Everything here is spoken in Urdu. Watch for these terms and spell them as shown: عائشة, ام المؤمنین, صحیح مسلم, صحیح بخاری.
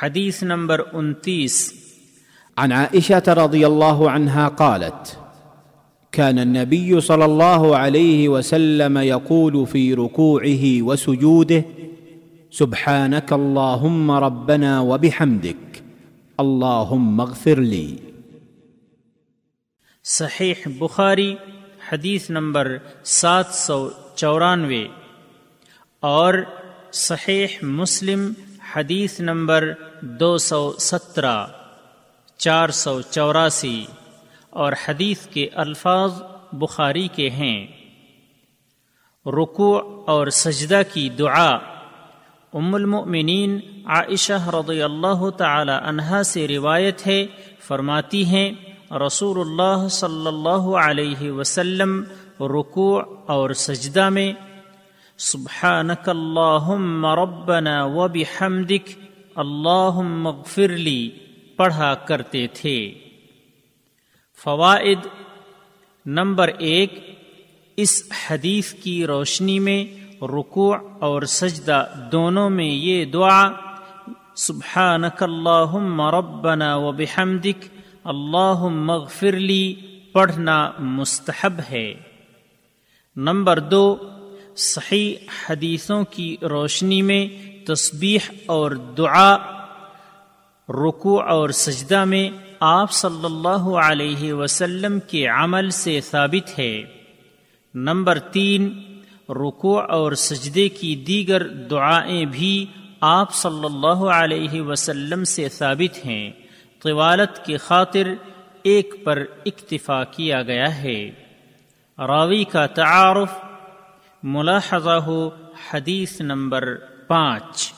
حدیث نمبر 29 عن عائشة رضی اللہ عنہا قالت كان النبي صلى الله عليه وسلم يقول في ركوعه وسجوده سبحانك اللهم ربنا وبحمدك اللهم اغفر لي۔ صحیح بخاری حدیث نمبر 794 اور صحیح مسلم حدیث نمبر 217 484 اور حدیث کے الفاظ بخاری کے ہیں۔ رکوع اور سجدہ کی دعا۔ ام المؤمنین عائشہ رضی اللہ تعالی عنہا سے روایت ہے، فرماتی ہیں رسول اللہ صلی اللہ علیہ وسلم رکوع اور سجدہ میں سبحانک اللہم ربنا وبحمدک اللہم اغفر لی پڑھا کرتے تھے۔ فوائد۔ نمبر 1، اس حدیث کی روشنی میں رکوع اور سجدہ دونوں میں یہ دعا سبحانک اللہم ربنا وبحمدک اللہم اغفر لی پڑھنا مستحب ہے۔ نمبر 2، صحیح حدیثوں کی روشنی میں تسبیح اور دعا رکوع اور سجدہ میں آپ صلی اللہ علیہ وسلم کے عمل سے ثابت ہے۔ نمبر 3، رکوع اور سجدے کی دیگر دعائیں بھی آپ صلی اللہ علیہ وسلم سے ثابت ہیں، طوالت کی خاطر ایک پر اکتفا کیا گیا ہے۔ راوی کا تعارف ملاحظہ ہو۔ حدیث نمبر 5۔